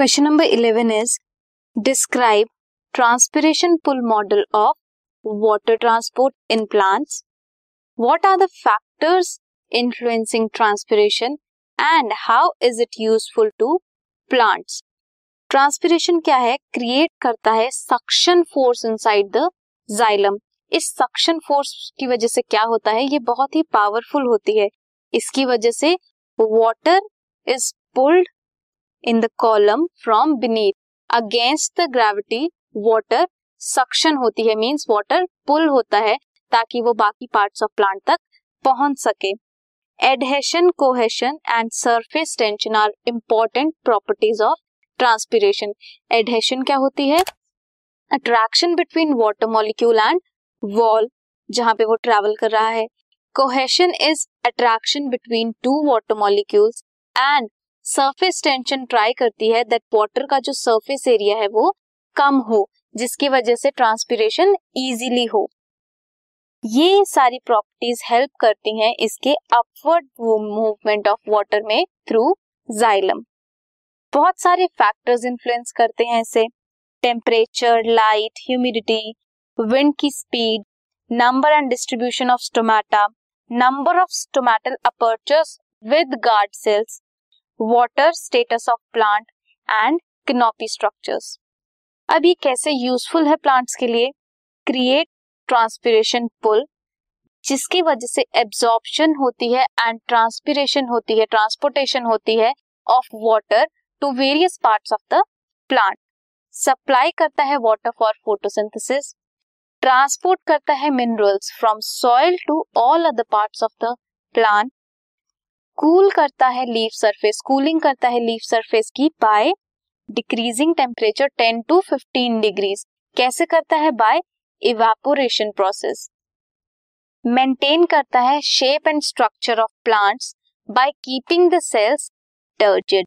Question number 11 is describe transpiration pull model of water transport in plants. What are the factors influencing transpiration and how is it useful to plants. Transpiration क्या है, create करता है suction force inside the xylem. इस suction force की वजह से क्या होता है, ये बहुत ही पावरफुल होती है. इसकी वजह से water is pulled in the column from beneath. Against the gravity water suction होती है, मींस वाटर पुल होता है ताकि वो बाकी पार्ट्स ऑफ प्लांट तक पहुंच सके. Adhesion, cohesion and surface tension are important properties of transpiration. Adhesion क्या होती है, attraction between water molecule and wall जहां पे वो ट्रेवल कर रहा है. Cohesion is attraction between two water molecules and surface tension try करती है दैट वाटर का जो सरफेस एरिया है वो कम हो जिसकी वजह से ट्रांसपिरेशन इजीली हो. ये सारी प्रॉपर्टीज हेल्प करती हैं इसके अपवर्ड मूवमेंट ऑफ वाटर में थ्रू जाइलम. बहुत सारे फैक्टर्स इन्फ्लुएंस करते हैं इसे, टेम्परेचर, लाइट, ह्यूमिडिटी, विंड की speed, number and distribution of stomata, number of stomatal apertures with guard cells, water, status of plant and canopy structures. अब ये कैसे यूजफुल है प्लांट्स के लिए, क्रिएट ट्रांसपिरेशन पुल जिसकी वजह से एब्जॉर्प्शन होती है एंड ट्रांसपिरेशन होती है, ट्रांसपोर्टेशन होती है of water to various parts of the plant. Supply करता है वाटर फॉर फोटोसिंथेसिस. ट्रांसपोर्ट करता है minerals from soil to all other parts of the plant. Cool करता है लीफ सरफेस, कूलिंग करता है लीफ सरफेस की by decreasing temperature 10 to 15 degrees. कैसे करता है, बाय इवेपोरेशन प्रोसेस. मेंटेन करता है shape and structure of plants by keeping the cells turgid.